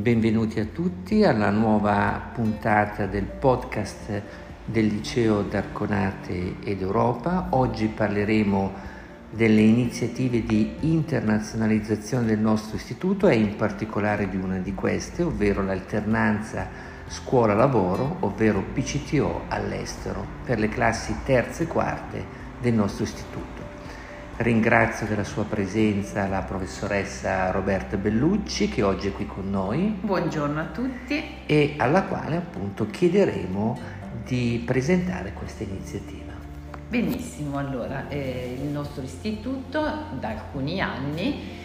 Benvenuti a tutti alla nuova puntata del podcast del Liceo d'Arconate ed Europa. Oggi parleremo delle iniziative di internazionalizzazione del nostro istituto e in particolare di una di queste, ovvero l'alternanza scuola-lavoro, ovvero PCTO all'estero, per le classi terze e quarte del nostro istituto. Ringrazio della sua presenza la professoressa Roberta Bellucci, che oggi è qui con noi. Buongiorno a tutti. E alla quale appunto chiederemo di presentare questa iniziativa. Benissimo, allora il nostro istituto da alcuni anni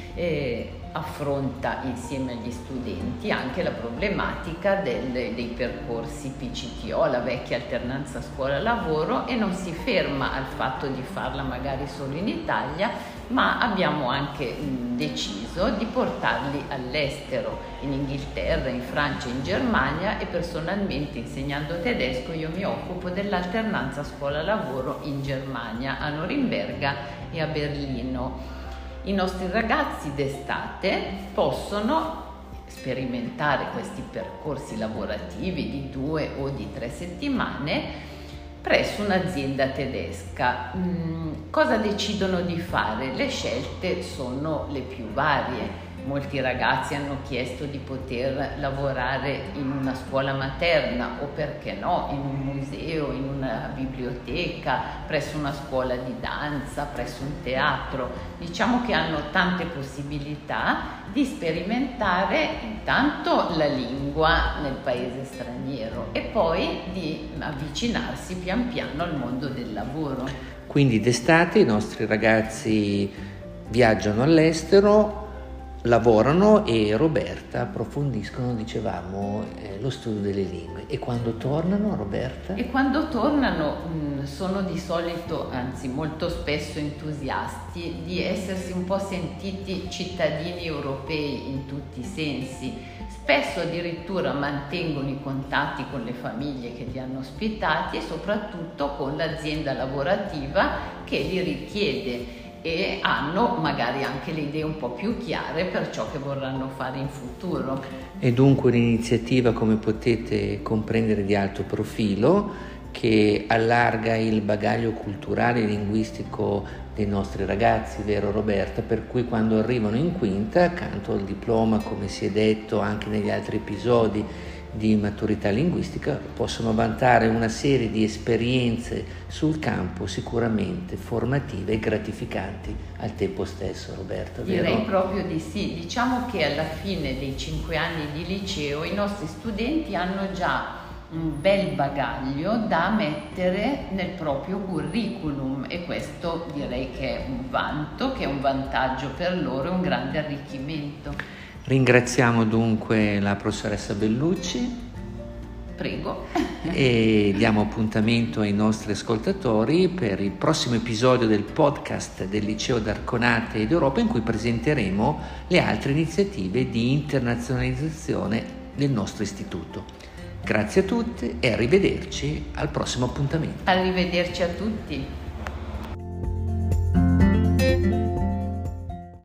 affronta insieme agli studenti anche la problematica dei percorsi PCTO, la vecchia alternanza scuola-lavoro, e non si ferma al fatto di farla magari solo in Italia, ma abbiamo anche deciso di portarli all'estero, in Inghilterra, in Francia, in Germania, e personalmente, insegnando tedesco, io mi occupo dell'alternanza scuola-lavoro in Germania, a Norimberga e a Berlino. I nostri ragazzi d'estate possono sperimentare questi percorsi lavorativi di 2 o di 3 settimane presso un'azienda tedesca. Cosa decidono di fare? Le scelte sono le più varie. Molti ragazzi hanno chiesto di poter lavorare in una scuola materna o, perché no, in un museo, in una biblioteca, presso una scuola di danza, presso un teatro. Diciamo che hanno tante possibilità di sperimentare intanto la lingua nel paese straniero e poi di avvicinarsi pian piano al mondo del lavoro. Quindi d'estate i nostri ragazzi viaggiano all'estero, lavorano e Roberta approfondiscono, dicevamo, lo studio delle lingue. E quando tornano, Roberta? E quando tornano sono di solito, anzi molto spesso, entusiasti di essersi un po' sentiti cittadini europei in tutti i sensi. Spesso addirittura mantengono i contatti con le famiglie che li hanno ospitati e soprattutto con l'azienda lavorativa che li richiede, e hanno magari anche le idee un po' più chiare per ciò che vorranno fare in futuro. È dunque un'iniziativa, come potete comprendere, di alto profilo, che allarga il bagaglio culturale e linguistico dei nostri ragazzi, vero Roberta? Per cui quando arrivano in quinta, accanto al diploma, come si è detto anche negli altri episodi, di maturità linguistica, possono vantare una serie di esperienze sul campo sicuramente formative e gratificanti al tempo stesso, Roberta, vero? Direi proprio di sì. Diciamo che alla fine dei 5 anni di liceo i nostri studenti hanno già un bel bagaglio da mettere nel proprio curriculum, e questo direi che è un vanto, che è un vantaggio per loro, un grande arricchimento. Ringraziamo dunque la professoressa Bellucci. Prego. E diamo appuntamento ai nostri ascoltatori per il prossimo episodio del podcast del Liceo d'Arconate ed Europa, in cui presenteremo le altre iniziative di internazionalizzazione del nostro istituto. Grazie a tutti e arrivederci al prossimo appuntamento. Arrivederci a tutti.